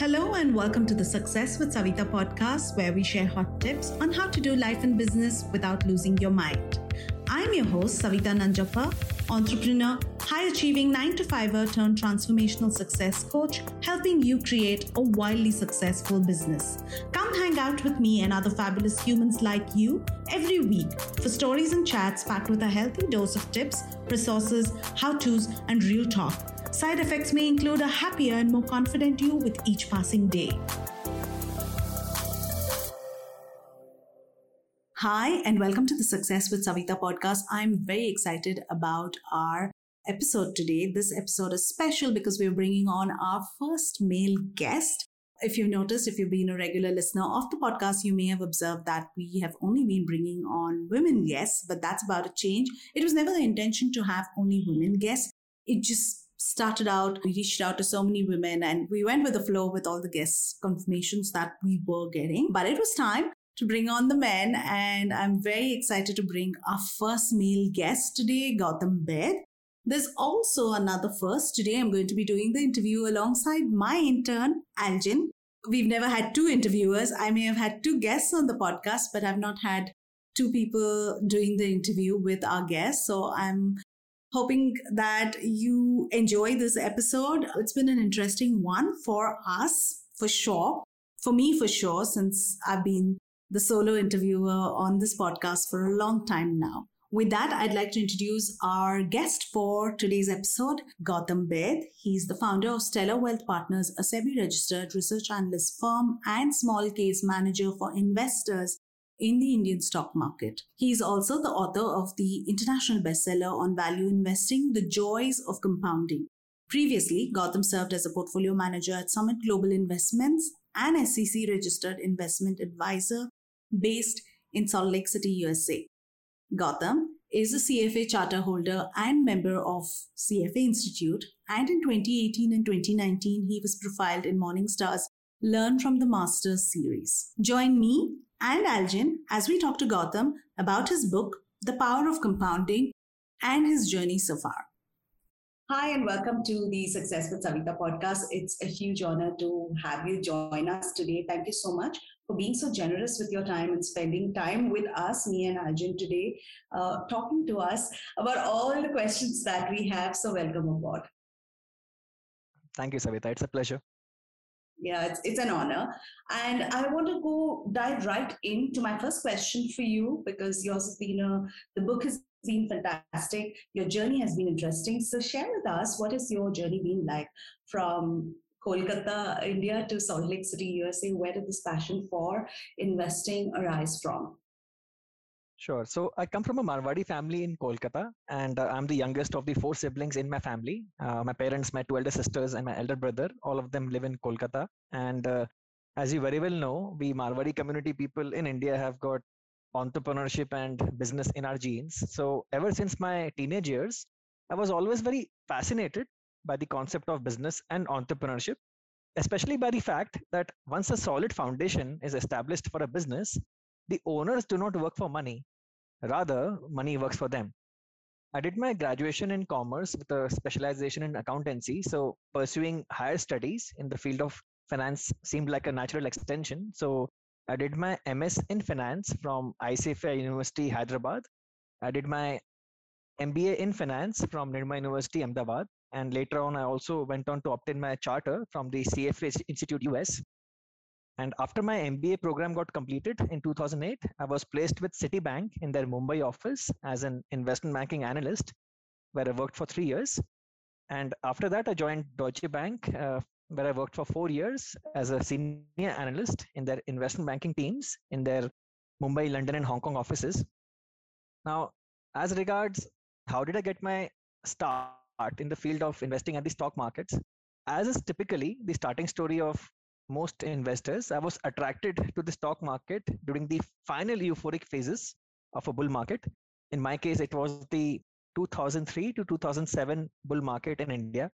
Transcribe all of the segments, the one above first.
Hello and welcome to the Success with Savita podcast, where we share hot tips on how to do life and business without losing your mind. I'm your host, Savita Nanjappa, entrepreneur, high-achieving 9-to-5-er turned transformational success coach, helping you create a wildly successful business. Come hang out with me and other fabulous humans like you every week for stories and chats packed with a healthy dose of tips, resources, how-tos, and real talk. Side effects may include a happier and more confident you with each passing day. Hi, and welcome to the Success with Savita podcast. I'm very excited about our episode today. This episode is special because we're bringing on our first male guest. If you've noticed, if you've been a regular listener of the podcast, you may have observed that we have only been bringing on women guests, but that's about to change. It was never the intention to have only women guests. It just started out, we reached out to so many women and we went with the flow with all the guest confirmations that we were getting, but it was time to bring on the men, and I'm very excited to bring our first male guest today, Gautam Baid. There's also another first. Today I'm going to be doing the interview alongside my intern, Arjun. We've never had two interviewers. I may have had two guests on the podcast, but I've not had two people doing the interview with our guests. So I'm hoping that you enjoy this episode. It's been an interesting one for us, for sure. For me, for sure, since I've been the solo interviewer on this podcast for a long time now. With that, I'd like to introduce our guest for today's episode, Gautam Baid. He's the founder of Stellar Wealth Partners, a SEBI-registered research analyst firm and small case manager for investors in the Indian stock market. He's also the author of the international bestseller on value investing, The Joys of Compounding. Previously, Gautam served as a portfolio manager at Summit Global Investments, an SEC-registered investment advisor based in Salt Lake City, USA. Gautam is a CFA charter holder and member of CFA Institute, and in 2018 and 2019, he was profiled in Morningstar's Learn from the Masters series. Join me and Arjun as we talk to Gautam about his book, The Power of Compounding, and his journey so far. Hi, and welcome to the Success with Savita podcast. It's a huge honor to have you join us today. Thank you so much for being so generous with your time and spending time with us, me and Arjun today, talking to us about all the questions that we have. So welcome aboard. Thank you, Savita. It's a pleasure. Yeah, it's an honor. And I want to dive right into my first question for you, because yours has been the book has been fantastic. Your journey has been interesting. So share with us, what has your journey been like from Kolkata, India to Salt Lake City, USA? Where did this passion for investing arise from? Sure. So I come from a Marwadi family in Kolkata, and I'm the youngest of the four siblings in my family. My parents, my two elder sisters and my elder brother, all of them live in Kolkata. And as you very well know, we Marwadi community people in India have got entrepreneurship and business in our genes. So ever since my teenage years, I was always very fascinated by the concept of business and entrepreneurship, especially by the fact that once a solid foundation is established for a business, the owners do not work for money. Rather, money works for them. I did my graduation in commerce with a specialization in accountancy. So pursuing higher studies in the field of finance seemed like a natural extension. So I did my MS in finance from ICFA University, Hyderabad. I did my MBA in finance from Nirma University, Ahmedabad. And later on, I also went on to obtain my charter from the CFA Institute, US. And after my MBA program got completed in 2008, I was placed with Citibank in their Mumbai office as an investment banking analyst, where I worked for 3 years. And after that, I joined Deutsche Bank, where I worked for 4 years as a senior analyst in their investment banking teams in their Mumbai, London, and Hong Kong offices. Now, as regards, how did I get my start in the field of investing at the stock markets? As is typically the starting story of most investors, I was attracted to the stock market during the final euphoric phases of a bull market. In my case, it was the 2003 to 2007 bull market in India.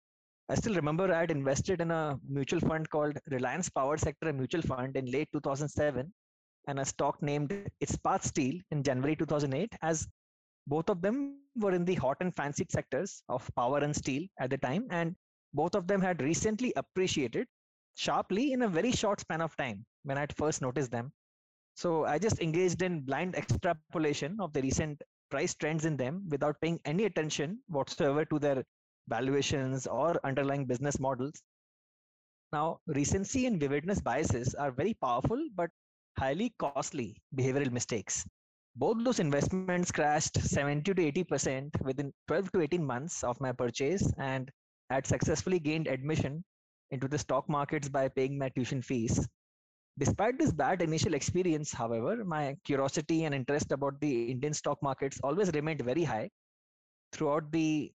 I still remember I had invested in a mutual fund called Reliance Power Sector Mutual Fund in late 2007 and a stock named Ispat Steel in January 2008, as both of them were in the hot and fancied sectors of power and steel at the time, and both of them had recently appreciated sharply in a very short span of time when I first noticed them. So I just engaged in blind extrapolation of the recent price trends in them without paying any attention whatsoever to their valuations or underlying business models. Now, recency and vividness biases are very powerful but highly costly behavioral mistakes. Both those investments crashed 70 to 80% within 12 to 18 months of my purchase, and I had successfully gained admission into the stock markets by paying my tuition fees. Despite this bad initial experience, however, my curiosity and interest about the Indian stock markets always remained very high throughout the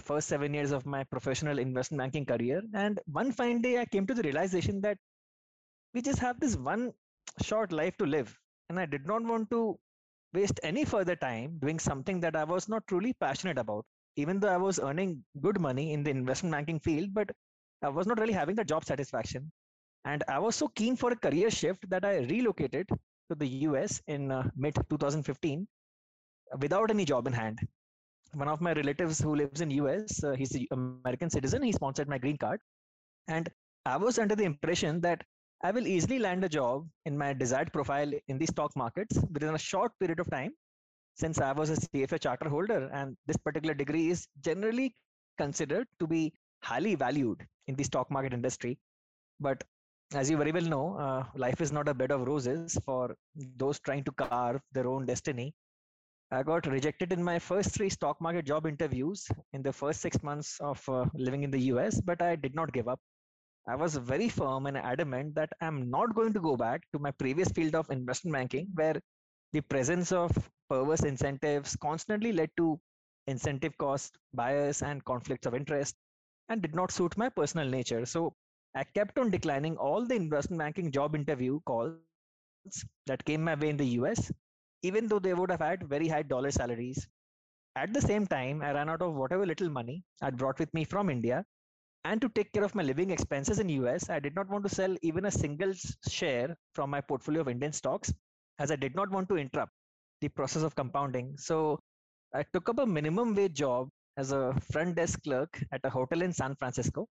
first 7 years of my professional investment banking career. And one fine day, I came to the realization that we just have this one short life to live, and I did not want to waste any further time doing something that I was not truly passionate about, even though I was earning good money in the investment banking field, but I was not really having the job satisfaction. And I was so keen for a career shift that I relocated to the US in mid-2015 without any job in hand. One of my relatives who lives in US, he's an American citizen, he sponsored my green card. And I was under the impression that I will easily land a job in my desired profile in the stock markets within a short period of time, since I was a CFA charter holder, and this particular degree is generally considered to be highly valued in the stock market industry. But as you very well know, life is not a bed of roses for those trying to carve their own destiny. I got rejected in my first 3 stock market job interviews in the first 6 months of living in the US, but I did not give up. I was very firm and adamant that I'm not going to go back to my previous field of investment banking, where the presence of perverse incentives constantly led to incentive cost bias and conflicts of interest, and did not suit my personal nature. So I kept on declining all the investment banking job interview calls that came my way in the US, even though they would have had very high dollar salaries. At the same time, I ran out of whatever little money I'd brought with me from India. And to take care of my living expenses in US, I did not want to sell even a single share from my portfolio of Indian stocks, as I did not want to interrupt the process of compounding. So I took up a minimum wage job as a front desk clerk at a hotel in San Francisco,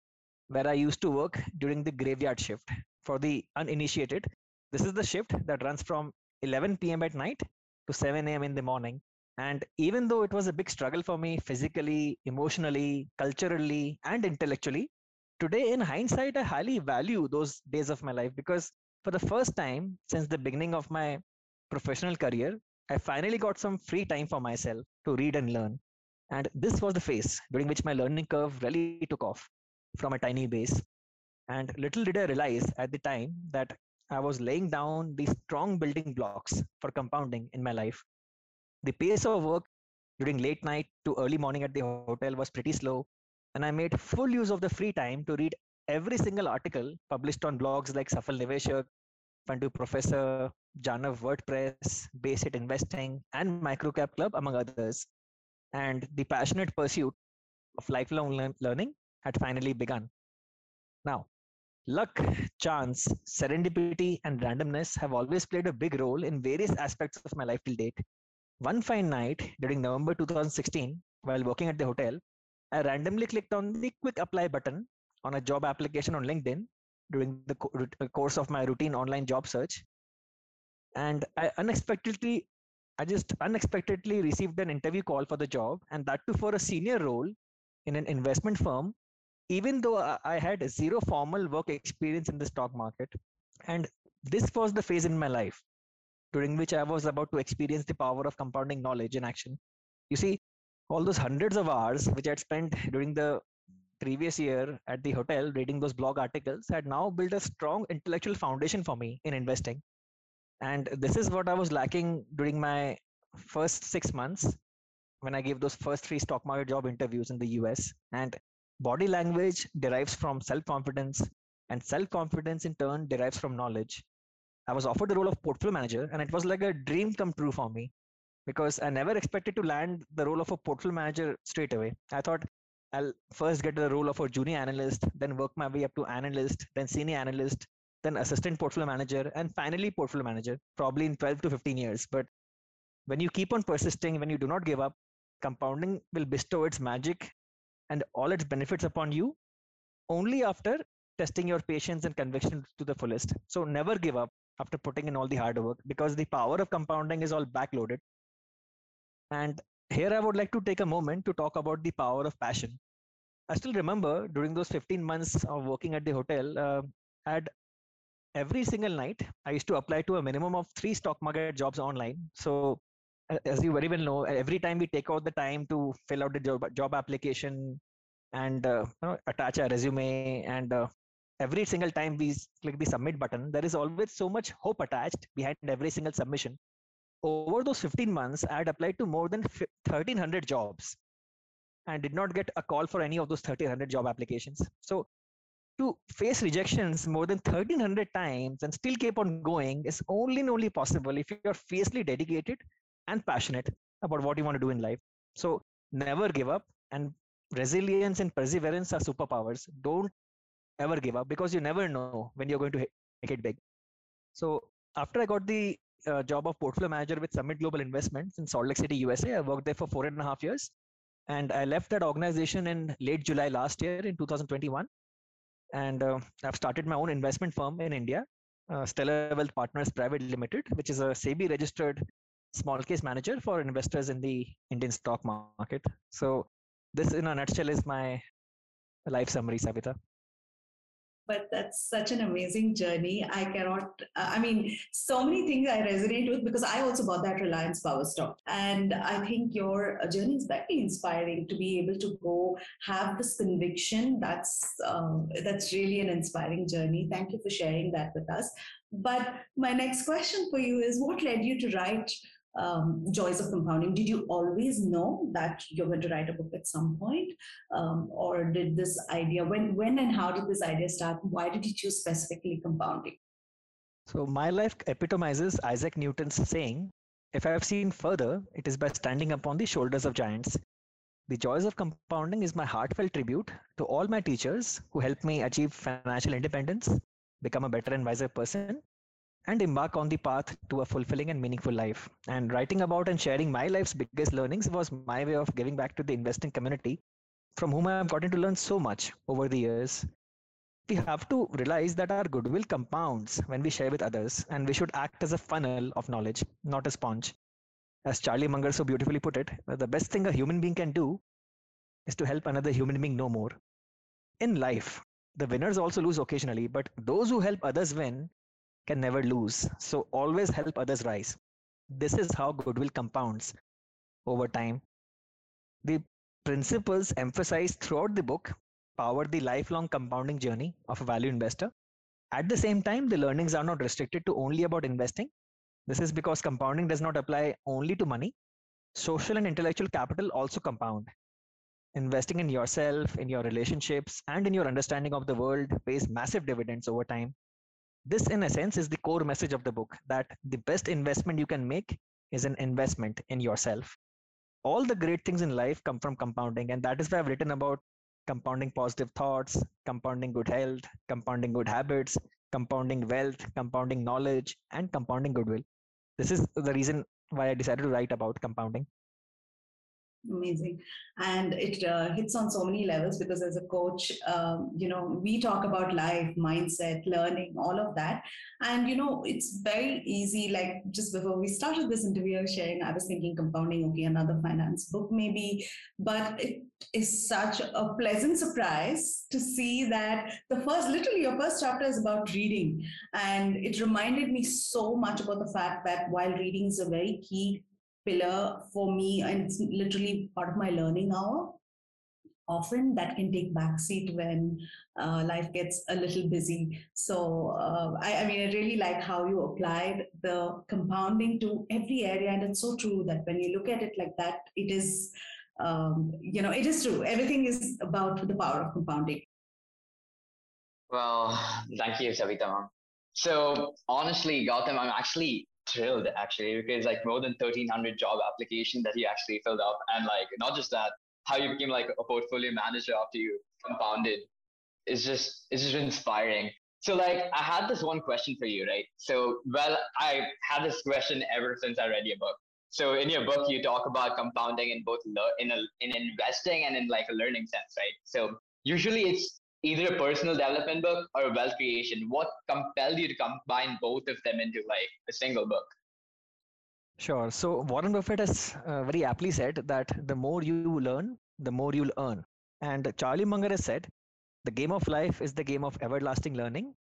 where I used to work during the graveyard shift. For the uninitiated, this is the shift that runs from 11 p.m. at night to 7 a.m. in the morning. And even though it was a big struggle for me physically, emotionally, culturally, and intellectually, today in hindsight, I highly value those days of my life, because for the first time since the beginning of my professional career, I finally got some free time for myself to read and learn. And this was the phase during which my learning curve really took off from a tiny base. And little did I realize at the time that I was laying down these strong building blocks for compounding in my life. The pace of work during late night to early morning at the hotel was pretty slow, and I made full use of the free time to read every single article published on blogs like Safal Niveshak, Fundu Professor, Janav WordPress, Basic Investing, and Microcap Club, among others. And the passionate pursuit of lifelong learning had finally begun. Now, luck, chance, serendipity, and randomness have always played a big role in various aspects of my life till date. One fine night during November 2016, while working at the hotel, I randomly clicked on the quick apply button on a job application on LinkedIn during the course of my routine online job search. And I just unexpectedly received an interview call for the job, and that too for a senior role in an investment firm, even though I had zero formal work experience in the stock market. And this was the phase in my life during which I was about to experience the power of compounding knowledge in action. You see, all those hundreds of hours which I had spent during the previous year at the hotel reading those blog articles had now built a strong intellectual foundation for me in investing. And this is what I was lacking during my first 6 months when I gave those first 3 stock market job interviews in the US. And body language derives from self-confidence, and self-confidence in turn derives from knowledge. I was offered the role of portfolio manager, and it was like a dream come true for me, because I never expected to land the role of a portfolio manager straight away. I thought I'll first get the role of a junior analyst, then work my way up to analyst, then senior analyst, then assistant portfolio manager, and finally portfolio manager, probably in 12 to 15 years. But when you keep on persisting, when you do not give up, compounding will bestow its magic and all its benefits upon you only after testing your patience and conviction to the fullest. So never give up after putting in all the hard work, because the power of compounding is all backloaded. And here I would like to take a moment to talk about the power of passion. I still remember during those 15 months of working at the hotel, every single night, I used to apply to a minimum of 3 stock market jobs online. So as you very well know, every time we take out the time to fill out the job application and attach a resume, and every single time we click the submit button, there is always so much hope attached behind every single submission. Over those 15 months, I had applied to more than 1,300 jobs and did not get a call for any of those 1,300 job applications. So to face rejections more than 1,300 times and still keep on going is only and only possible if you are fiercely dedicated and passionate about what you want to do in life. So never give up, and resilience and perseverance are superpowers. Don't ever give up, because you never know when you're going to make it big. So after I got the job of portfolio manager with Summit Global Investments in Salt Lake City, USA, I worked there for 4.5 years. And I left that organization in late July last year in 2021. And I've started my own investment firm in India, Stellar Wealth Partners Private Limited, which is a SEBI registered small-case manager for investors in the Indian stock market. So this in a nutshell is my life summary, Savita. But that's such an amazing journey. I cannot, I mean, so many things I resonate with, because I also bought that Reliance Power stock. And I think your journey is very inspiring to be able to go have this conviction. That's really an inspiring journey. Thank you for sharing that with us. But my next question for you is, what led you to write Joys of Compounding? Did you always know that you're going to write a book at some point, or did this idea, when and how did this idea start? Why did you choose specifically compounding? So my life epitomizes Isaac Newton's saying, if I have seen further, it is by standing upon the shoulders of giants. The Joys of Compounding is my heartfelt tribute to all my teachers who helped me achieve financial independence, become a better and wiser person, and embark on the path to a fulfilling and meaningful life. And writing about and sharing my life's biggest learnings was my way of giving back to the investing community, from whom I have gotten to learn so much over the years. We have to realize that our goodwill compounds when we share with others, and we should act as a funnel of knowledge, not a sponge. As Charlie Munger so beautifully put it, the best thing a human being can do is to help another human being know more. In life, the winners also lose occasionally, but those who help others win can never lose. So always help others rise. This is how goodwill compounds over time. The principles emphasized throughout the book power the lifelong compounding journey of a value investor. At the same time, the learnings are not restricted to only about investing. This is because compounding does not apply only to money. Social and intellectual capital also compound. Investing in yourself, in your relationships, and in your understanding of the world pays massive dividends over time. This, in essence, is the core message of the book, that the best investment you can make is an investment in yourself. All the great things in life come from compounding, and that is why I've written about compounding positive thoughts, compounding good health, compounding good habits, compounding wealth, compounding knowledge, and compounding goodwill. This is the reason why I decided to write about compounding. Amazing. And it hits on so many levels, because as a coach, we talk about life, mindset, learning, all of that. And, it's very easy. Like just before we started this interview, I was sharing, I was thinking compounding, okay, another finance book maybe. But it is such a pleasant surprise to see that your first chapter is about reading. And it reminded me so much about the fact that while reading is a very key pillar for me, and it's literally part of my learning hour, often that can take backseat when life gets a little busy. So I really like how you applied the compounding to every area, and it's so true that when you look at it like that, it is, it is true. Everything is about the power of compounding. Well, thank you, Savita. So honestly, Gautam, I'm actually thrilled because more than 1,300 job applications that you actually filled up, and not just that, how you became a portfolio manager after you compounded is just inspiring. So I had this one question for you, right? So I had this question ever since I read your book. So in your book, you talk about compounding in both in investing and in a learning sense, right? So usually it's either a personal development book or a wealth creation? What compelled you to combine both of them into like a single book? Sure. So Warren Buffett has very aptly said that the more you learn, the more you'll earn. And Charlie Munger has said, the game of life is the game of everlasting learning.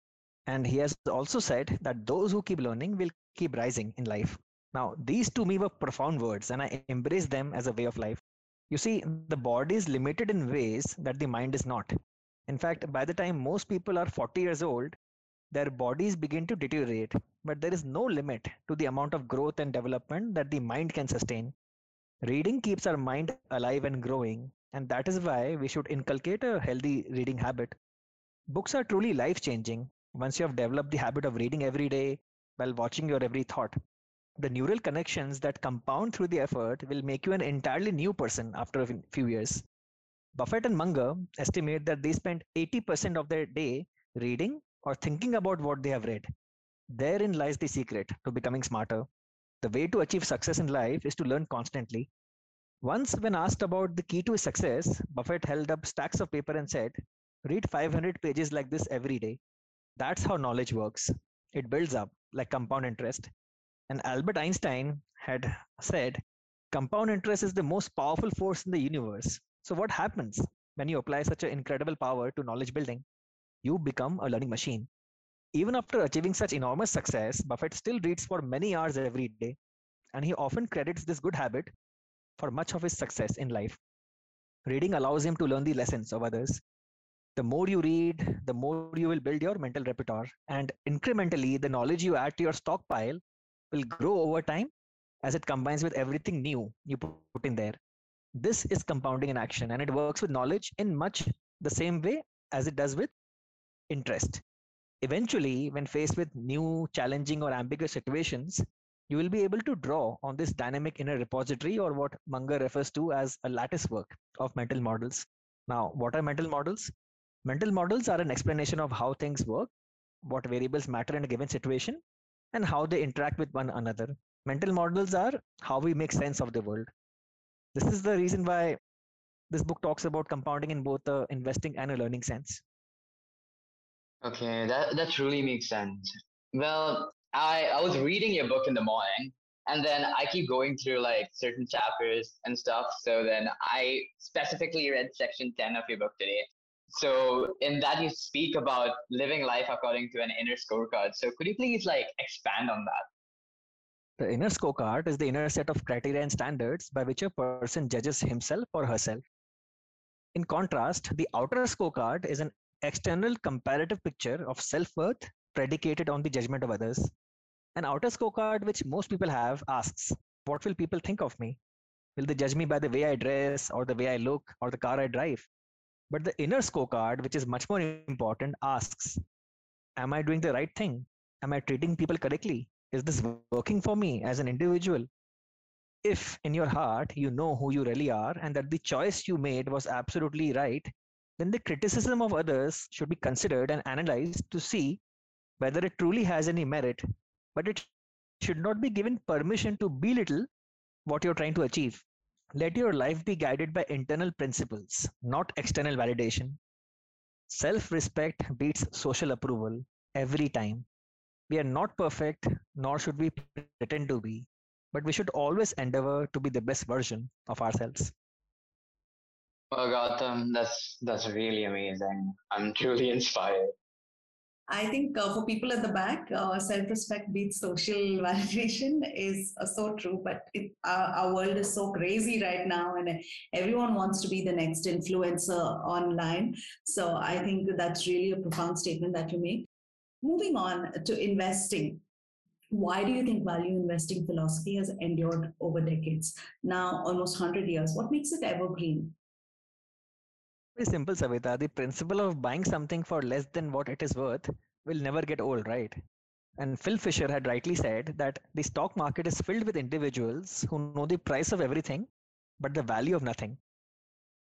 And he has also said that those who keep learning will keep rising in life. Now, these to me were profound words, and I embrace them as a way of life. You see, the body is limited in ways that the mind is not. In fact, by the time most people are 40 years old, their bodies begin to deteriorate, but there is no limit to the amount of growth and development that the mind can sustain. Reading keeps our mind alive and growing, and that is why we should inculcate a healthy reading habit. Books are truly life-changing once you have developed the habit of reading every day while watching your every thought. The neural connections that compound through the effort will make you an entirely new person after a few years. Buffett and Munger estimate that they spend 80% of their day reading or thinking about what they have read. Therein lies the secret to becoming smarter. The way to achieve success in life is to learn constantly. Once, when asked about the key to his success, Buffett held up stacks of paper and said, "Read 500 pages like this every day." That's how knowledge works. It builds up like compound interest. And Albert Einstein had said, compound interest is the most powerful force in the universe. So what happens when you apply such an incredible power to knowledge building? You become a learning machine. Even after achieving such enormous success, Buffett still reads for many hours every day, and he often credits this good habit for much of his success in life. Reading allows him to learn the lessons of others. The more you read, the more you will build your mental repertoire, and incrementally, the knowledge you add to your stockpile will grow over time as it combines with everything new you put in there. This is compounding in action, and it works with knowledge in much the same way as it does with interest. Eventually, when faced with new, challenging, or ambiguous situations, you will be able to draw on this dynamic inner repository, or what Munger refers to as a lattice work of mental models. Now, what are mental models? Mental models are an explanation of how things work, what variables matter in a given situation, and how they interact with one another. Mental models are how we make sense of the world. This is the reason why this book talks about compounding in both the investing and a learning sense. Okay, that truly makes sense. Well, I was reading your book in the morning, and then I keep going through like certain chapters and stuff. So then I specifically read section 10 of your book today. So in that you speak about living life according to an inner scorecard. So could you please like expand on that? The inner scorecard is the inner set of criteria and standards by which a person judges himself or herself. In contrast, the outer scorecard is an external comparative picture of self-worth predicated on the judgment of others. An outer scorecard which most people have asks, what will people think of me? Will they judge me by the way I dress or the way I look or the car I drive? But the inner scorecard, which is much more important, asks, am I doing the right thing? Am I treating people correctly? Is this working for me as an individual? If in your heart you know who you really are and that the choice you made was absolutely right, then the criticism of others should be considered and analyzed to see whether it truly has any merit, but it should not be given permission to belittle what you're trying to achieve. Let your life be guided by internal principles, not external validation. Self-respect beats social approval every time. We are not perfect, nor should we pretend to be, but we should always endeavor to be the best version of ourselves. Well, Gautam, that's really amazing. I'm truly inspired. I think for people at the back, self-respect beats social validation is so true, but our world is so crazy right now and everyone wants to be the next influencer online. So I think that's really a profound statement that you make. Moving on to investing. Why do you think value investing philosophy has endured over decades? Now, almost 100 years. What makes it evergreen? Very simple, Savita. The principle of buying something for less than what it is worth will never get old, right? And Phil Fisher had rightly said that the stock market is filled with individuals who know the price of everything, but the value of nothing.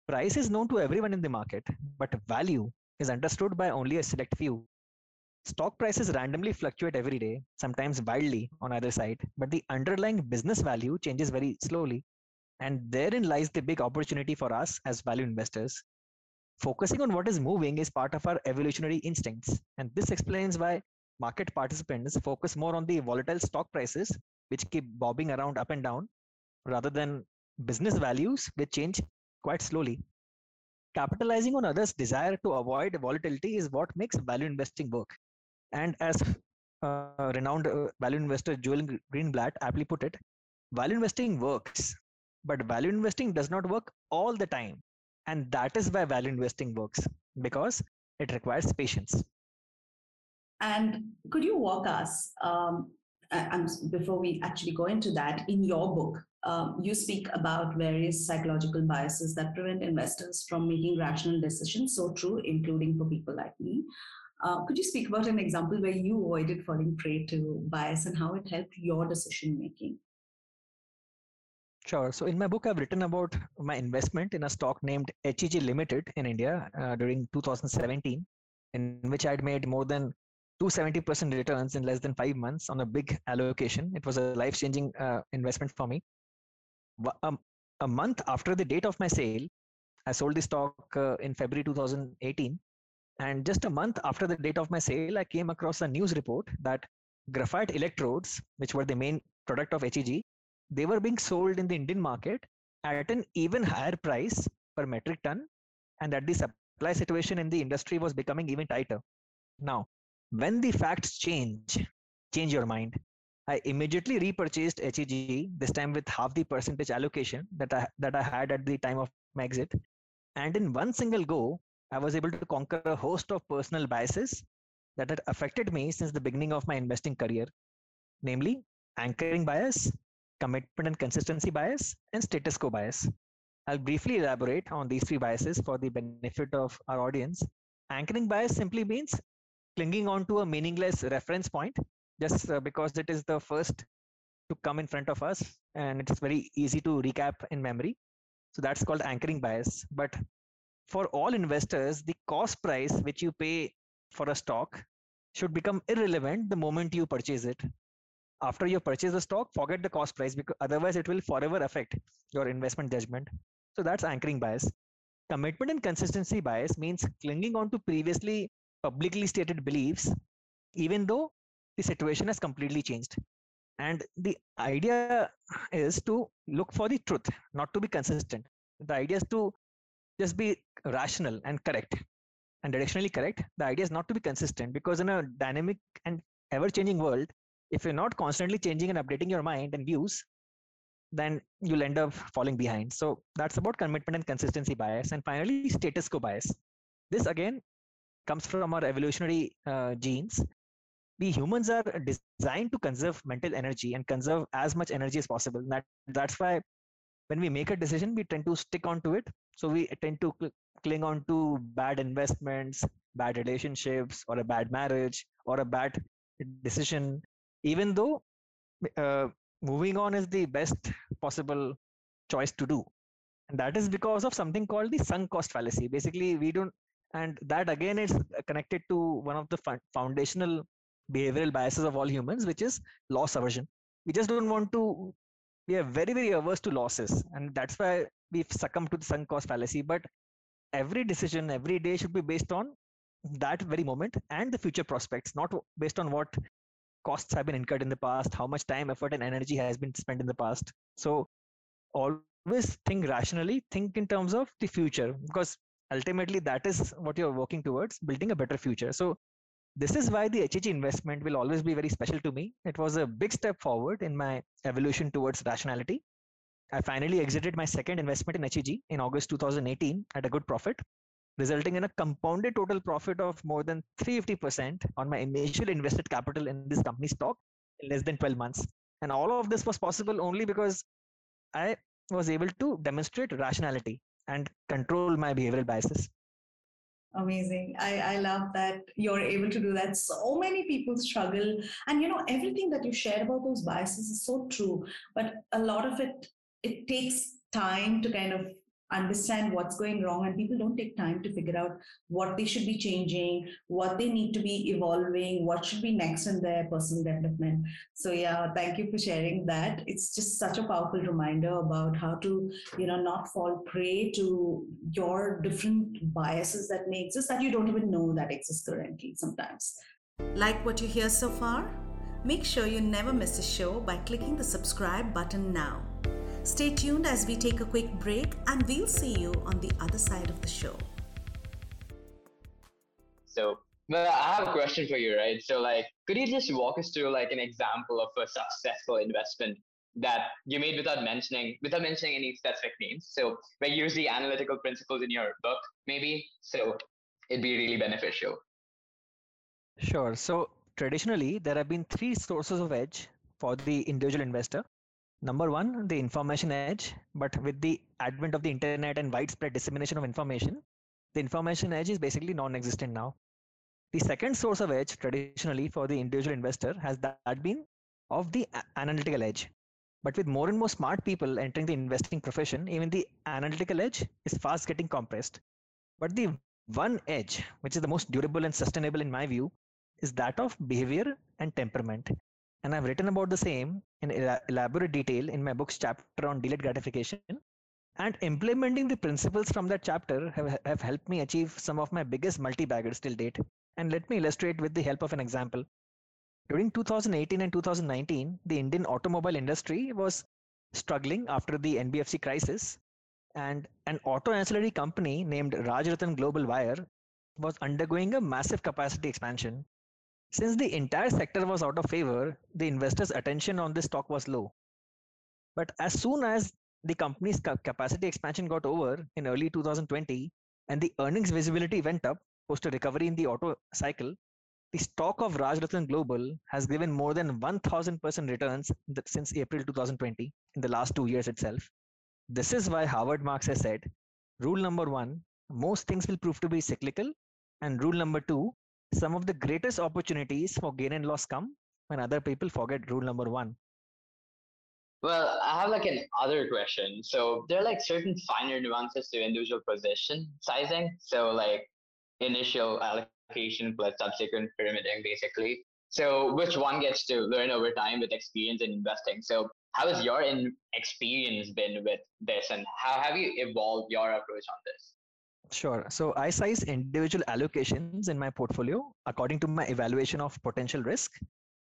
Price is known to everyone in the market, but value is understood by only a select few. Stock prices randomly fluctuate every day, sometimes wildly on either side, but the underlying business value changes very slowly. And therein lies the big opportunity for us as value investors. focusing on what is moving is part of our evolutionary instincts. And this explains why market participants focus more on the volatile stock prices, which keep bobbing around up and down, rather than business values, which change quite slowly. Capitalizing on others' desire to avoid volatility is what makes value investing work. And as renowned value investor Joel Greenblatt aptly put it, value investing works, but value investing does not work all the time. And that is why value investing works, because it requires patience. And could you walk us, before we actually go into that, in your book, you speak about various psychological biases that prevent investors from making rational decisions, so true, including for people like me. Could you speak about an example where you avoided falling prey to bias and how it helped your decision making? Sure. So in my book, I've written about my investment in a stock named HEG Limited in India during 2017, in which I'd made more than 270% returns in less than 5 months on a big allocation. It was a life-changing investment for me. A month after the date of my sale, I sold the stock in February 2018. And just a month after the date of my sale, I came across a news report that graphite electrodes, which were the main product of HEG, they were being sold in the Indian market at an even higher price per metric ton, and that the supply situation in the industry was becoming even tighter. Now, when the facts change your mind. I immediately repurchased HEG, this time with half the percentage allocation that I had at the time of my exit. And in one single go, I was able to conquer a host of personal biases that had affected me since the beginning of my investing career, namely anchoring bias, commitment and consistency bias, and status quo bias. I'll briefly elaborate on these three biases for the benefit of our audience. Anchoring bias simply means clinging on to a meaningless reference point just because it is the first to come in front of us and it's very easy to recap in memory. So that's called anchoring bias. But for all investors, the cost price which you pay for a stock should become irrelevant the moment you purchase it. After you purchase the stock, forget the cost price, because otherwise it will forever affect your investment judgment. So that's anchoring bias. Commitment and consistency bias means clinging on to previously publicly stated beliefs, even though the situation has completely changed. And the idea is to look for the truth, not to be consistent. The idea is to just be rational and correct and directionally correct. The idea is not to be consistent, because in a dynamic and ever-changing world, if you're not constantly changing and updating your mind and views, then you'll end up falling behind. So that's about commitment and consistency bias. And finally, status quo bias. This again comes from our evolutionary genes. We humans are designed to conserve mental energy and conserve as much energy as possible. That's why when we make a decision, we tend to stick on to it. So we tend to cling on to bad investments, bad relationships, or a bad marriage, or a bad decision, even though moving on is the best possible choice to do. And that is because of something called the sunk cost fallacy. Basically, we don't, and that again is connected to one of the foundational behavioral biases of all humans, which is loss aversion. We just don't want to, we are very, very averse to losses. And that's why we've succumbed to the sunk cost fallacy. But every decision, every day should be based on that very moment and the future prospects, not based on what costs have been incurred in the past, how much time, effort, and energy has been spent in the past. So always think rationally, think in terms of the future, because ultimately that is what you're working towards, building a better future. So this is why the HEG investment will always be very special to me. It was a big step forward in my evolution towards rationality. I finally exited my second investment in HEG in August 2018 at a good profit, resulting in a compounded total profit of more than 350% on my initial invested capital in this company stock in less than 12 months. And all of this was possible only because I was able to demonstrate rationality and control my behavioral biases. Amazing. I love that you're able to do that. So many people struggle. And you know, everything that you share about those biases is so true, but a lot of it takes time to kind of understand what's going wrong, and people don't take time to figure out what they should be changing, what they need to be evolving, what should be next in their personal development. So yeah, thank you for sharing that. It's just such a powerful reminder about how to, you know, not fall prey to your different biases that may exist that you don't even know that exist currently sometimes. Like what you hear so far? Make sure you never miss a show by clicking the subscribe button now. Stay tuned as we take a quick break, and we'll see you on the other side of the show. So, I have a question for you, right? So, could you just walk us through an example of a successful investment that you made without mentioning any specific names? So, you use the analytical principles in your book, maybe. So, it'd be really beneficial. Sure. So, traditionally, there have been three sources of edge for the individual investor. Number one, the information edge, but with the advent of the internet and widespread dissemination of information, the information edge is basically non-existent now. The second source of edge traditionally for the individual investor has that been of the analytical edge. But with more and more smart people entering the investing profession, even the analytical edge is fast getting compressed. But the one edge, which is the most durable and sustainable in my view, is that of behavior and temperament. And I've written about the same in elaborate detail in my book's chapter on delayed gratification. And implementing the principles from that chapter have helped me achieve some of my biggest multi-baggers till date. And let me illustrate with the help of an example. During 2018 and 2019, the Indian automobile industry was struggling after the NBFC crisis. And an auto ancillary company named Rajratan Global Wire was undergoing a massive capacity expansion. Since the entire sector was out of favor, the investors' attention on this stock was low. But as soon as the company's capacity expansion got over in early 2020 and the earnings visibility went up post a recovery in the auto cycle, the stock of Rajratan Global has given more than 1,000% returns since April 2020 in the last 2 years itself. This is why Howard Marks has said, rule number one, most things will prove to be cyclical, and rule number two, some of the greatest opportunities for gain and loss come when other people forget rule number one. Well, I have an other question. So there are certain finer nuances to individual position sizing. So initial allocation plus subsequent pyramiding, basically. So which one gets to learn over time with experience in investing? So how has your experience been with this, and how have you evolved your approach on this? Sure. So I size individual allocations in my portfolio according to my evaluation of potential risk,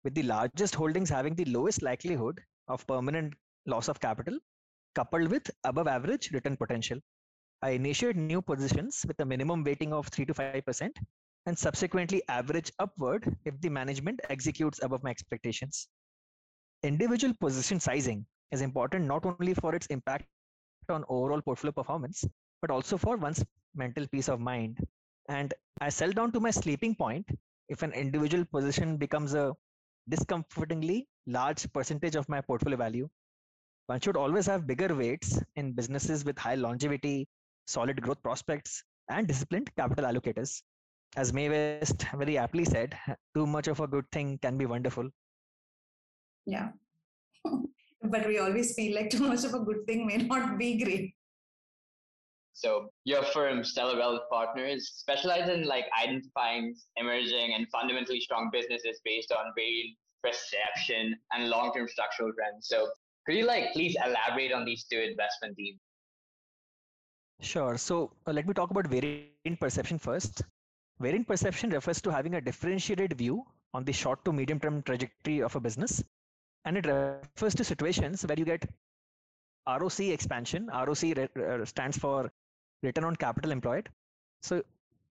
with the largest holdings having the lowest likelihood of permanent loss of capital, coupled with above average return potential. I initiate new positions with a minimum weighting of 3 to 5% and subsequently average upward if the management executes above my expectations. Individual position sizing is important not only for its impact on overall portfolio performance, but also for one's mental peace of mind. And I sell down to my sleeping point if an individual position becomes a discomfortingly large percentage of my portfolio value. One should always have bigger weights in businesses with high longevity, solid growth prospects, and disciplined capital allocators. As Mae West very aptly said, too much of a good thing can be wonderful. Yeah, but we always feel too much of a good thing may not be great. So your firm, Stellar Wealth Partners, specializes in identifying emerging and fundamentally strong businesses based on varied perception and long-term structural trends. So could you please elaborate on these two investment themes? Sure. So let me talk about variant perception first. Variant perception refers to having a differentiated view on the short to medium-term trajectory of a business. And it refers to situations where you get ROC expansion. ROC stands for return on capital employed. So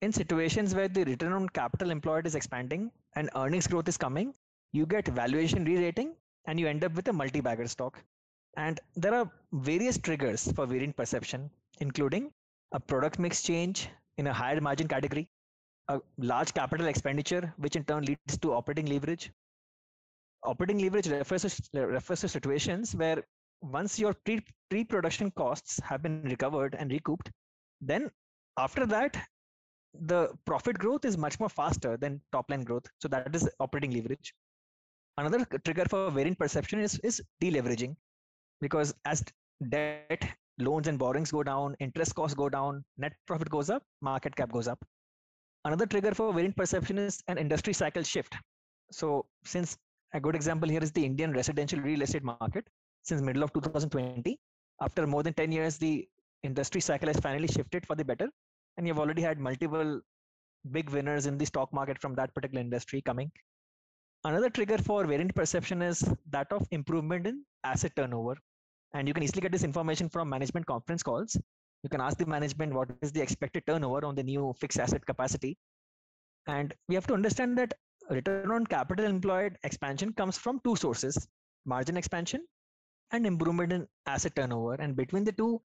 in situations where the return on capital employed is expanding and earnings growth is coming, you get valuation re-rating and you end up with a multi-bagger stock. And there are various triggers for variant perception, including a product mix change in a higher margin category, a large capital expenditure, which in turn leads to operating leverage. Operating leverage refers to situations where once your pre-production costs have been recovered and recouped, then after that, the profit growth is much more faster than top-line growth. So that is operating leverage. Another trigger for variant perception is deleveraging, because as debt loans and borrowings go down, interest costs go down, net profit goes up, market cap goes up. Another trigger for variant perception is an industry cycle shift. So since a good example here is the Indian residential real estate market, since middle of 2020, after more than 10 years, the industry cycle has finally shifted for the better. And you've already had multiple big winners in the stock market from that particular industry coming. Another trigger for variant perception is that of improvement in asset turnover. And you can easily get this information from management conference calls. You can ask the management what is the expected turnover on the new fixed asset capacity. And we have to understand that return on capital employed expansion comes from two sources, margin expansion and improvement in asset turnover. And between the two,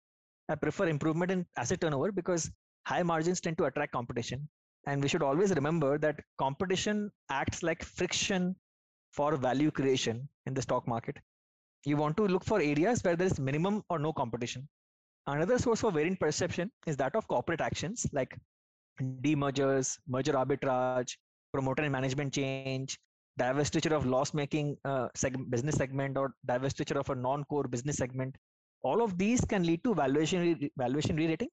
I prefer improvement in asset turnover because high margins tend to attract competition. And we should always remember that competition acts like friction for value creation in the stock market. You want to look for areas where there is minimum or no competition. Another source for variant perception is that of corporate actions like demergers, merger arbitrage, promoter and management change, divestiture of loss-making business segment or divestiture of a non-core business segment. All of these can lead to valuation re-rating,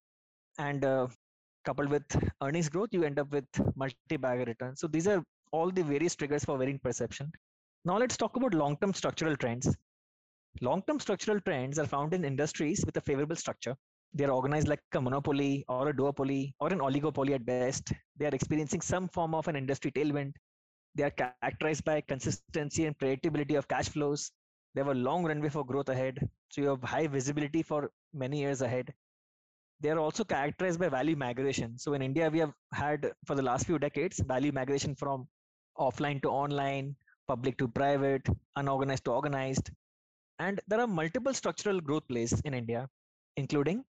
and coupled with earnings growth, you end up with multi-bagger returns. So these are all the various triggers for variant perception. Now let's talk about long-term structural trends. Long-term structural trends are found in industries with a favorable structure. They are organized like a monopoly or a duopoly or an oligopoly at best. They are experiencing some form of an industry tailwind. They are characterized by consistency and predictability of cash flows. They have a long runway for growth ahead. So you have high visibility for many years ahead. They are also characterized by value migration. So in India, we have had for the last few decades, value migration from offline to online, public to private, unorganized to organized. And there are multiple structural growth plays in India, including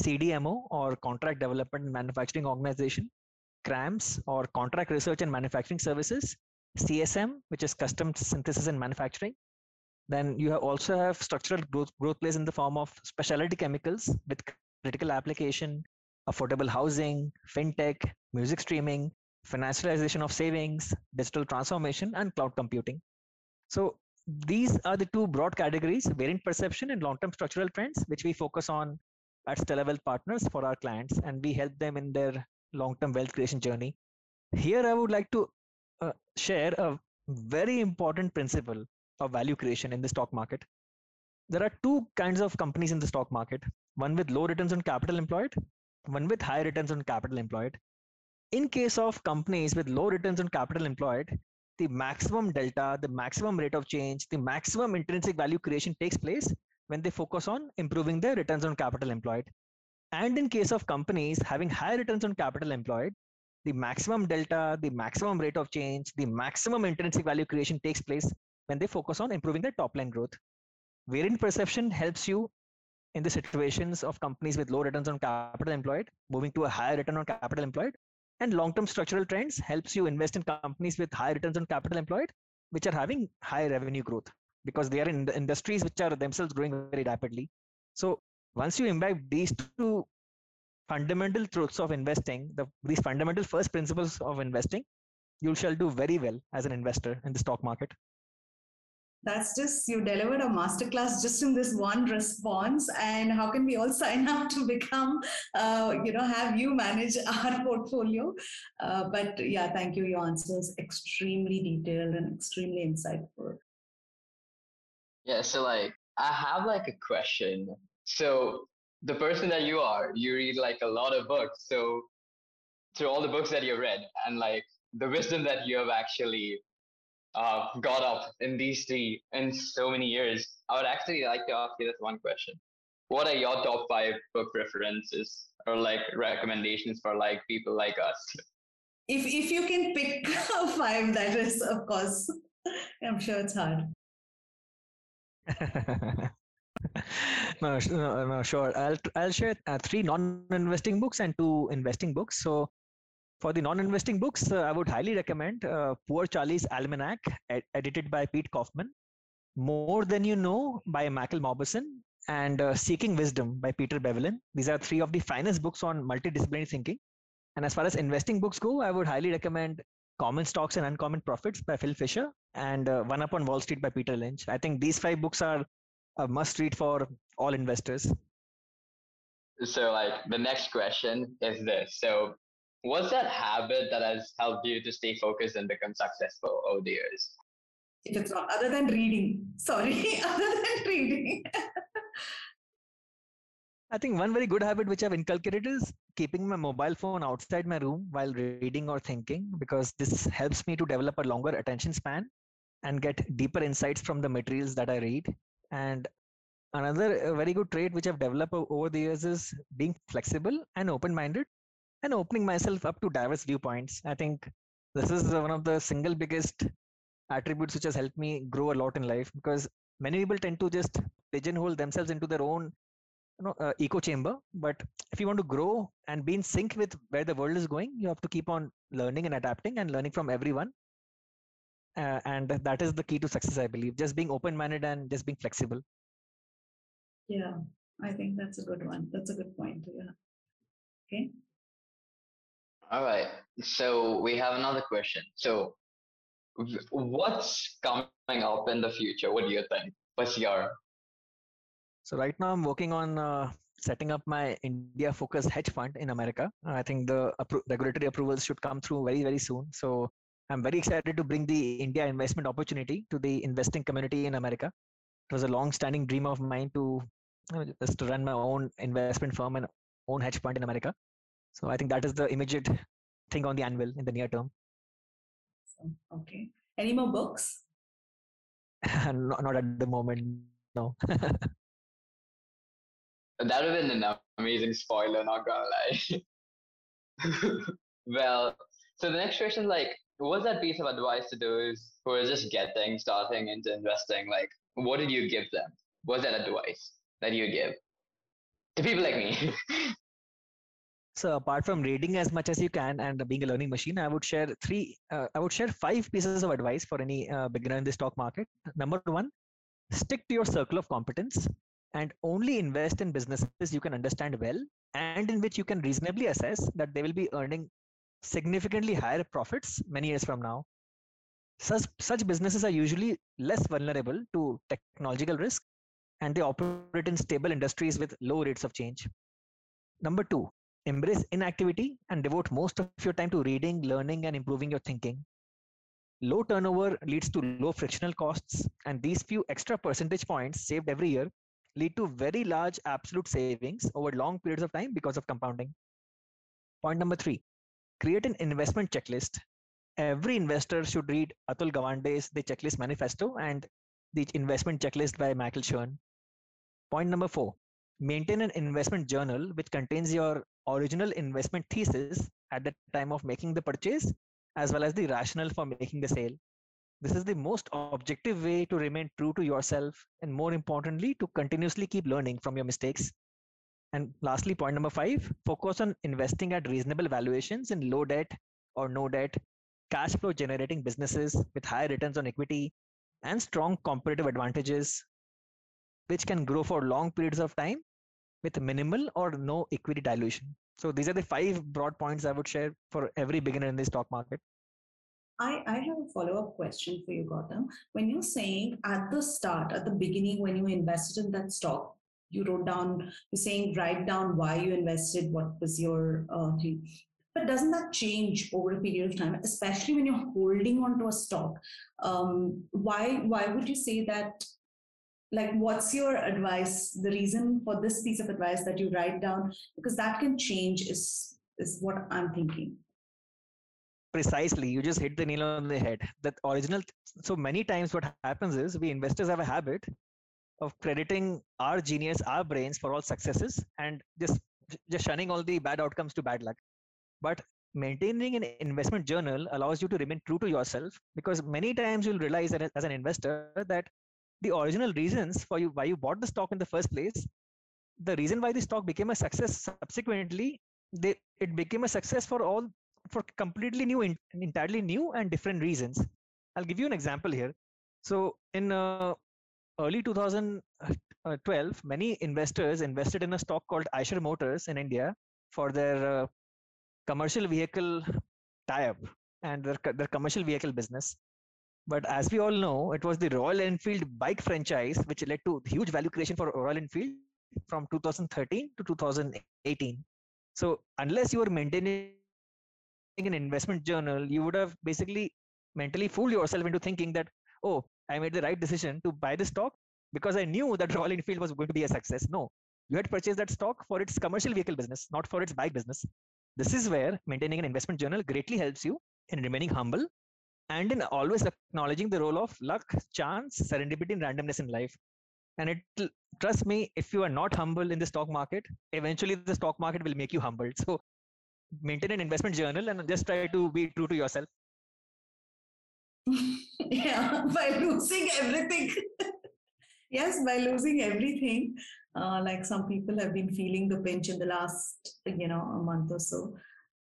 CDMO or Contract Development and Manufacturing Organization, CRAMS or Contract Research and Manufacturing Services, CSM, which is Custom Synthesis and Manufacturing. Then you also have structural growth plays in the form of specialty chemicals with critical application, affordable housing, fintech, music streaming, financialization of savings, digital transformation, and cloud computing. So these are the two broad categories, variant perception and long-term structural trends, which we focus on at Stellar Wealth Partners for our clients, and we help them in their long-term wealth creation journey. Here, I would like to share a very important principle of value creation in the stock market. There are two kinds of companies in the stock market, one with low returns on capital employed, one with high returns on capital employed. In case of companies with low returns on capital employed, the maximum delta, the maximum rate of change, the maximum intrinsic value creation takes place when they focus on improving their returns on capital employed. And in case of companies having high returns on capital employed, the maximum delta, the maximum rate of change, the maximum intrinsic value creation takes place when they focus on improving their top line growth. Variant perception helps you in the situations of companies with low returns on capital employed, moving to a higher return on capital employed. And long-term structural trends helps you invest in companies with high returns on capital employed, which are having high revenue growth because they are in the industries which are themselves growing very rapidly. So once you imbibe these two fundamental truths of investing, these fundamental first principles of investing, you shall do very well as an investor in the stock market. That's just, you delivered a masterclass just in this one response. And how can we all sign up to become, have you manage our portfolio? But yeah, thank you. Your answer is extremely detailed and extremely insightful. Yeah, so I have a question. So the person that you are, you read a lot of books. So through all the books that you read and the wisdom that you have actually got up in these three in so many years, I would actually like to ask you this one question. What are your top 5 book references or recommendations for people like us? If you can pick 5, that is, of course, I'm sure it's hard. No, sure. I'll share 3 non-investing books and 2 investing books. So for the non-investing books, I would highly recommend Poor Charlie's Almanac, edited by Pete Kaufman, More Than You Know by Michael Mauboussin, and Seeking Wisdom by Peter Bevelin. These are 3 of the finest books on multidisciplinary thinking. And as far as investing books go, I would highly recommend Common Stocks and Uncommon Profits by Phil Fisher and One Up on Wall Street by Peter Lynch. I think these 5 books are a must read for all investors. So like the next question is this. So what's that habit that has helped you to stay focused and become successful over the years? If it's not other than reading. Sorry, other than reading. I think one very good habit which I've inculcated is keeping my mobile phone outside my room while reading or thinking, because this helps me to develop a longer attention span and get deeper insights from the materials that I read. And another very good trait which I've developed over the years is being flexible and open-minded and opening myself up to diverse viewpoints. I think this is one of the single biggest attributes which has helped me grow a lot in life, because many people tend to just pigeonhole themselves into their own echo chamber. But if you want to grow and be in sync with where the world is going, you have to keep on learning and adapting and learning from everyone. And that is the key to success, I believe. Just being open-minded and just being flexible. Yeah, I think that's a good one. That's a good point. Yeah. Okay. All right. So we have another question. So what's coming up in the future? What do you think? What's your... So right now I'm working on setting up my India-focused hedge fund in America. I think the regulatory approvals should come through very, very soon. So I'm very excited to bring the India investment opportunity to the investing community in America. It was a long-standing dream of mine to just to run my own investment firm and own hedge fund in America. So I think that is the immediate thing on the anvil in the near term. Okay. Any more books? Not at the moment, no. That would have been an amazing spoiler, not gonna lie. Well, so the next question, like, what's that piece of advice to those who are just starting into investing? Like, what did you give them? What's that advice that you give to people like me? So apart from reading as much as you can and being a learning machine, I would share five pieces of advice for any beginner in the stock market. Number one, stick to your circle of competence and only invest in businesses you can understand well and in which you can reasonably assess that they will be earning significantly higher profits many years from now. Such businesses are usually less vulnerable to technological risk and they operate in stable industries with low rates of change. Number two, embrace inactivity and devote most of your time to reading, learning, and improving your thinking. Low turnover leads to low frictional costs, and these few extra percentage points saved every year lead to very large absolute savings over long periods of time because of compounding. Point number three, create an investment checklist. Every investor should read Atul Gawande's The Checklist Manifesto and The Investment Checklist by Michael Shern. Point number four, maintain an investment journal which contains your original investment thesis at the time of making the purchase as well as the rationale for making the sale. This is the most objective way to remain true to yourself and, more importantly, to continuously keep learning from your mistakes. And lastly, point number five, focus on investing at reasonable valuations in low debt or no debt, cash flow generating businesses with high returns on equity and strong competitive advantages which can grow for long periods of time with minimal or no equity dilution. So these are the five broad points I would share for every beginner in the stock market. I have a follow-up question for you, Gautam. When you're saying at the start, at the beginning, when you invested in that stock, write down why you invested, what was your thing. But doesn't that change over a period of time, especially when you're holding onto a stock? Why would you say that? Like, what's your advice? The reason for this piece of advice that you write down, because that can change is what I'm thinking. Precisely, you just hit the nail on the head. So many times what happens is we investors have a habit of crediting our genius, our brains for all successes and just shunning all the bad outcomes to bad luck. But maintaining an investment journal allows you to remain true to yourself, because many times you'll realize that as an investor that the original reasons why you bought the stock in the first place, the reason why the stock became a success subsequently, it became a success for completely new, entirely new and different reasons. I'll give you an example here. So in early 2012, many investors invested in a stock called Eicher Motors in India for their commercial vehicle tie-up and their commercial vehicle business. But as we all know, it was the Royal Enfield bike franchise which led to huge value creation for Royal Enfield from 2013 to 2018. So unless you were maintaining an investment journal, you would have basically mentally fooled yourself into thinking that, oh, I made the right decision to buy the stock because I knew that Royal Enfield was going to be a success. No, you had purchased that stock for its commercial vehicle business, not for its bike business. This is where maintaining an investment journal greatly helps you in remaining humble and in always acknowledging the role of luck, chance, serendipity, and randomness in life. And it, trust me, if you are not humble in the stock market, eventually the stock market will make you humble. So maintain an investment journal and just try to be true to yourself. Yeah, by losing everything. Yes, by losing everything, like some people have been feeling the pinch in the last, a month or so.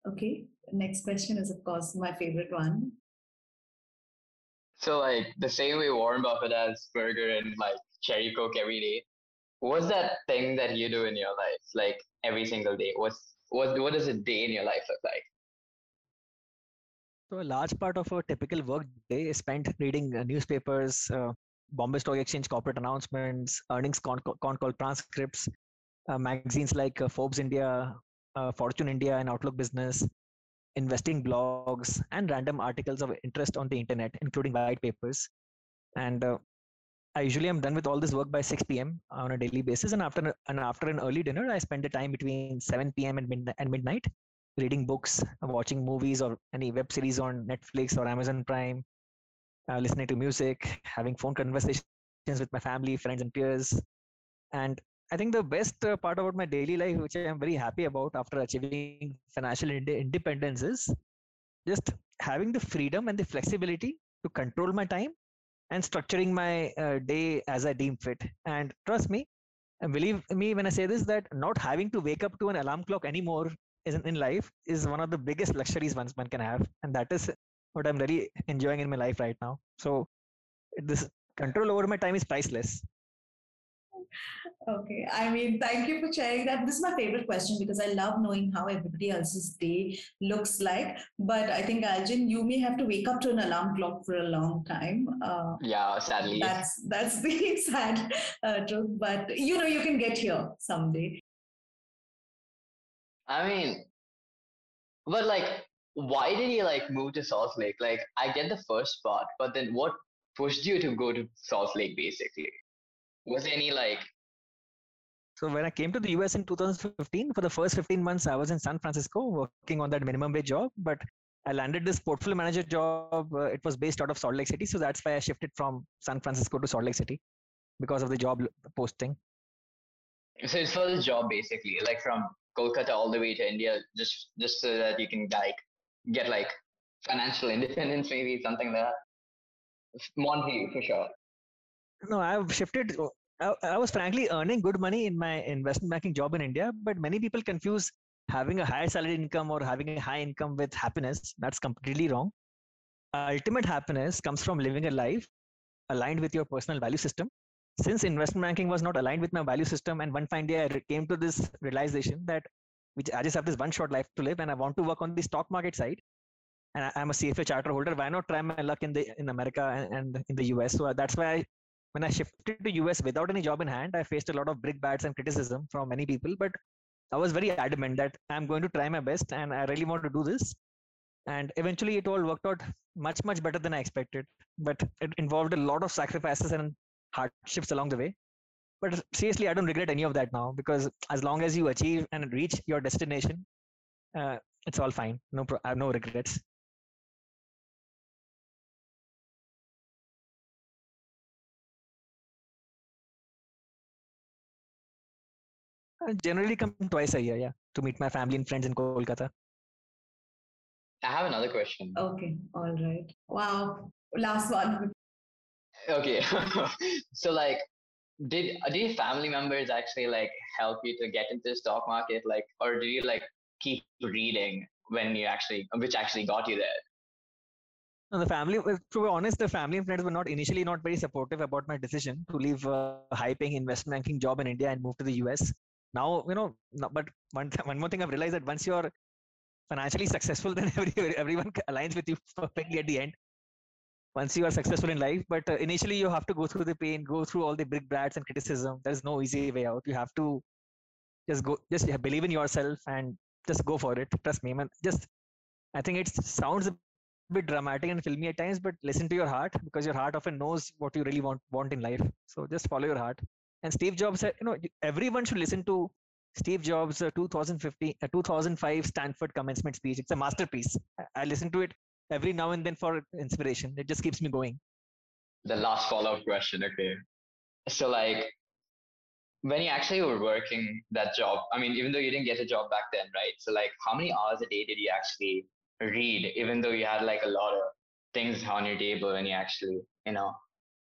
Okay, next question is, of course, my favorite one. So, like, the same way Warren Buffett has burger and, like, cherry Coke every day, what's that thing that you do in your life, like, every single day? What does a day in your life look like? So, a large part of a typical work day is spent reading newspapers, Bombay Stock Exchange corporate announcements, earnings con call transcripts, magazines like Forbes India, Fortune India and Outlook Business, investing blogs, and random articles of interest on the internet, including white papers. And I usually am done with all this work by 6 p.m. on a daily basis. And after an early dinner, I spend the time between 7 p.m. and midnight reading books, watching movies or any web series on Netflix or Amazon Prime, listening to music, having phone conversations with my family, friends, and peers. And I think the best part about my daily life, which I am very happy about after achieving financial independence, is just having the freedom and the flexibility to control my time and structuring my day as I deem fit. And trust me, and believe me when I say this, that not having to wake up to an alarm clock anymore in life is one of the biggest luxuries one can have. And that is what I'm really enjoying in my life right now. So this control over my time is priceless. Okay. I mean, thank you for sharing that. This is my favorite question because I love knowing how everybody else's day looks like. But I think, Arjun, you may have to wake up to an alarm clock for a long time. Yeah, sadly. That's the sad truth. But, you can get here someday. I mean, but why did you move to Salt Lake? I get the first part, but then what pushed you to go to Salt Lake basically? Was there any So when I came to the US in 2015, for the first 15 months, I was in San Francisco working on that minimum wage job, but I landed this portfolio manager job. It was based out of Salt Lake City. So that's why I shifted from San Francisco to Salt Lake City because of the job posting. So it's for the job basically, from Kolkata all the way to India, just so that you can get financial independence, maybe something like that. Monty, for sure. No, I've shifted. I was frankly earning good money in my investment banking job in India, but many people confuse having a high salary income or having a high income with happiness. That's completely wrong. Ultimate happiness comes from living a life aligned with your personal value system. Since investment banking was not aligned with my value system, and one fine day I came to this realization that I just have this one short life to live, and I want to work on the stock market side. And I'm a CFA charter holder. Why not try my luck in America and in the US? So that's why when I shifted to US without any job in hand, I faced a lot of brickbats and criticism from many people, but I was very adamant that I'm going to try my best and I really want to do this. And eventually it all worked out much, much better than I expected, but it involved a lot of sacrifices and hardships along the way. But seriously, I don't regret any of that now, because as long as you achieve and reach your destination, it's all fine. I have no regrets. I generally come twice a year, yeah, to meet my family and friends in Kolkata. I have another question. Okay, all right. Wow, last one. Okay, so did your family members actually help you to get into the stock market, or do you keep reading which actually got you there? No, to be honest, the family and friends were initially not very supportive about my decision to leave a high-paying investment banking job in India and move to the US. Now, but one more thing I've realized, that once you're financially successful, then everyone aligns with you perfectly at the end. once you are successful in life. But initially, you have to go through the pain, go through all the brickbats and criticism. There is no easy way out. You have to just go, just believe in yourself and just go for it. Trust me, man. Just, I think it sounds a bit dramatic and filmy at times, but listen to your heart, because your heart often knows what you really want in life. So just follow your heart. And Steve Jobs said, you know, everyone should listen to Steve Jobs' 2005 Stanford commencement speech. It's a masterpiece. I listen to it every now and then for inspiration. It just keeps me going. The last follow-up question, okay. So like, when you actually were working that job, I mean, even though you didn't get a job back then, right? So like, how many hours a day did you actually read, even though you had like a lot of things on your table and you actually, you know,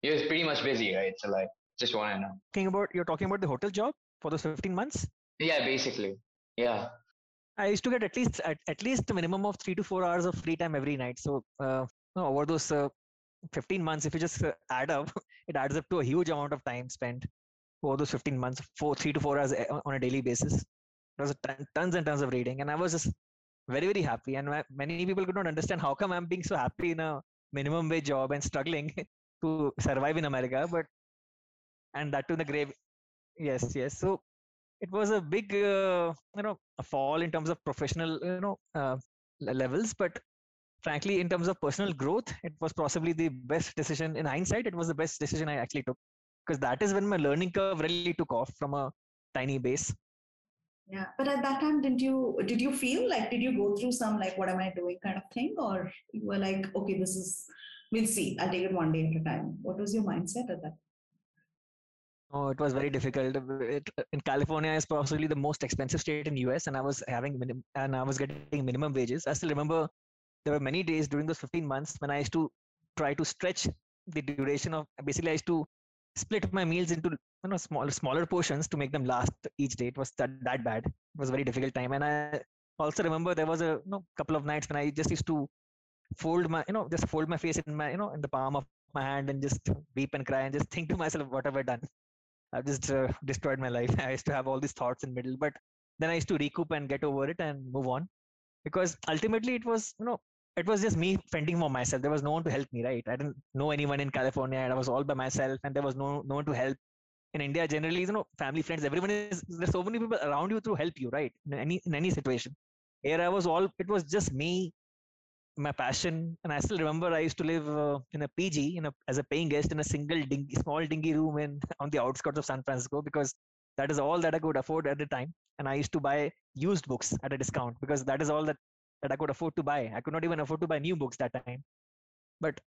you was pretty much busy, right? So like, just want to know. You're talking about the hotel job for those 15 months? Yeah, basically. Yeah. I used to get at least a minimum of 3 to 4 hours of free time every night. So over those 15 months, if you just add up, it adds up to a huge amount of time spent over those 15 months, 3 to 4 hours on a daily basis. There was tons and tons of reading. And I was just very, very happy. And many people could not understand how come I'm being so happy in a minimum wage job and struggling to survive in America. But, and that to the grave. Yes, yes. So it was a big, a fall in terms of professional, levels. But frankly, in terms of personal growth, it was possibly the best decision. In hindsight, it was the best decision I actually took, because that is when my learning curve really took off from a tiny base. Yeah. But at that time, did you feel like, did you go through some like, what am I doing kind of thing? Or you were like, okay, this is, we'll see, I'll take it one day at a time. What was your mindset at that? Oh, it was very difficult. In California is possibly the most expensive state in the US, and I was getting minimum wages. I still remember there were many days during those 15 months when I used to try to stretch the duration of, basically I used to split my meals into smaller portions to make them last each day. It was that bad. It was a very difficult time. And I also remember there was a couple of nights when I just used to fold my face in my in the palm of my hand and just weep and cry and just think to myself, what have I done? I've just destroyed my life. I used to have all these thoughts in the middle, but then I used to recoup and get over it and move on, because ultimately it was, it was just me fending for myself. There was no one to help me, right? I didn't know anyone in California, and I was all by myself, and there was no one to help. In India, generally, family, friends, everyone is, there's so many people around you to help you, right? In any situation. Here I was it was just me, my passion. And I still remember I used to live in a PG as a paying guest in a single small dingy room on the outskirts of San Francisco, because that is all that I could afford at the time. And I used to buy used books at a discount, because that is all that I could afford to buy. I could not even afford to buy new books that time. But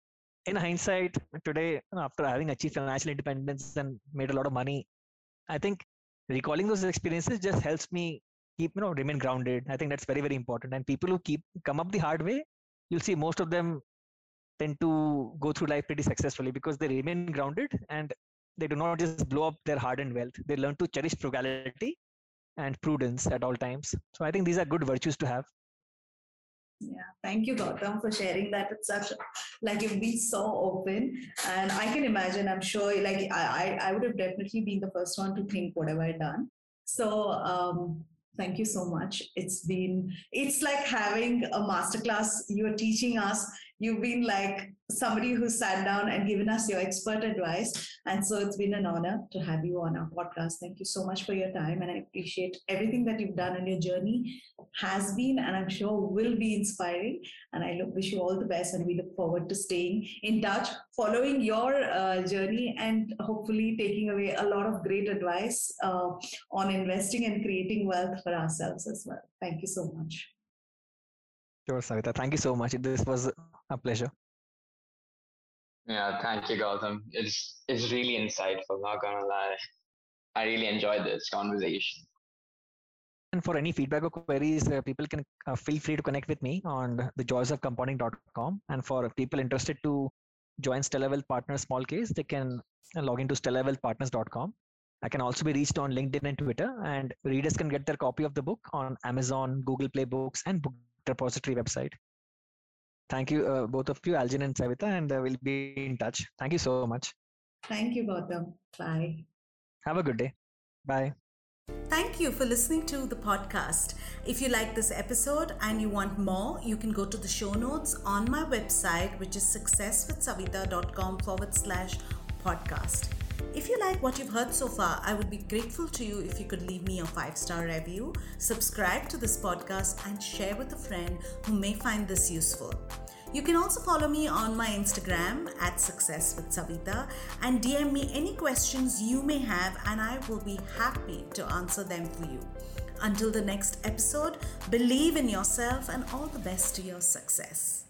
in hindsight, today, after having achieved financial independence and made a lot of money, I think recalling those experiences just helps me keep, remain grounded. I think that's very, very important. And people who come up the hard way, you'll see most of them tend to go through life pretty successfully, because they remain grounded and they do not just blow up their hard-earned wealth. They learn to cherish frugality and prudence at all times. So I think these are good virtues to have. Yeah, thank you, Gautam, for sharing that. It's such, like, you've been so open, and I can imagine, I'm sure, like, I would have definitely been the first one to think, what have I done? So thank you so much. It's like having a masterclass. You're teaching us. You've been like somebody who sat down and given us your expert advice. And so it's been an honor to have you on our podcast. Thank you so much for your time. And I appreciate everything that you've done, and your journey has been, and I'm sure will be, inspiring. And I wish you all the best. And we look forward to staying in touch, following your journey, and hopefully taking away a lot of great advice on investing and creating wealth for ourselves as well. Thank you so much. Sure, Savita. Thank you so much. This was a pleasure. Yeah, thank you, Gautam. It's really insightful, not gonna lie. I really enjoyed this conversation. And for any feedback or queries, people can feel free to connect with me on thejoysofcompounding.com. And for people interested to join Stellar Wealth Partners Smallcase, they can log into stellarwealthpartners.com. I can also be reached on LinkedIn and Twitter, and readers can get their copy of the book on Amazon, Google Play Books, and Book Repository website. Thank you, both of you, Arjun and Savita, and we'll be in touch. Thank you so much. Thank you, Gautam. Bye. Have a good day. Bye. Thank you for listening to the podcast. If you like this episode and you want more, you can go to the show notes on my website, which is successwithsavita.com/podcast. If you like what you've heard so far, I would be grateful to you if you could leave me a 5-star review, subscribe to this podcast, and share with a friend who may find this useful. You can also follow me on my Instagram at successwithsavita and DM me any questions you may have, and I will be happy to answer them for you. Until the next episode, believe in yourself and all the best to your success.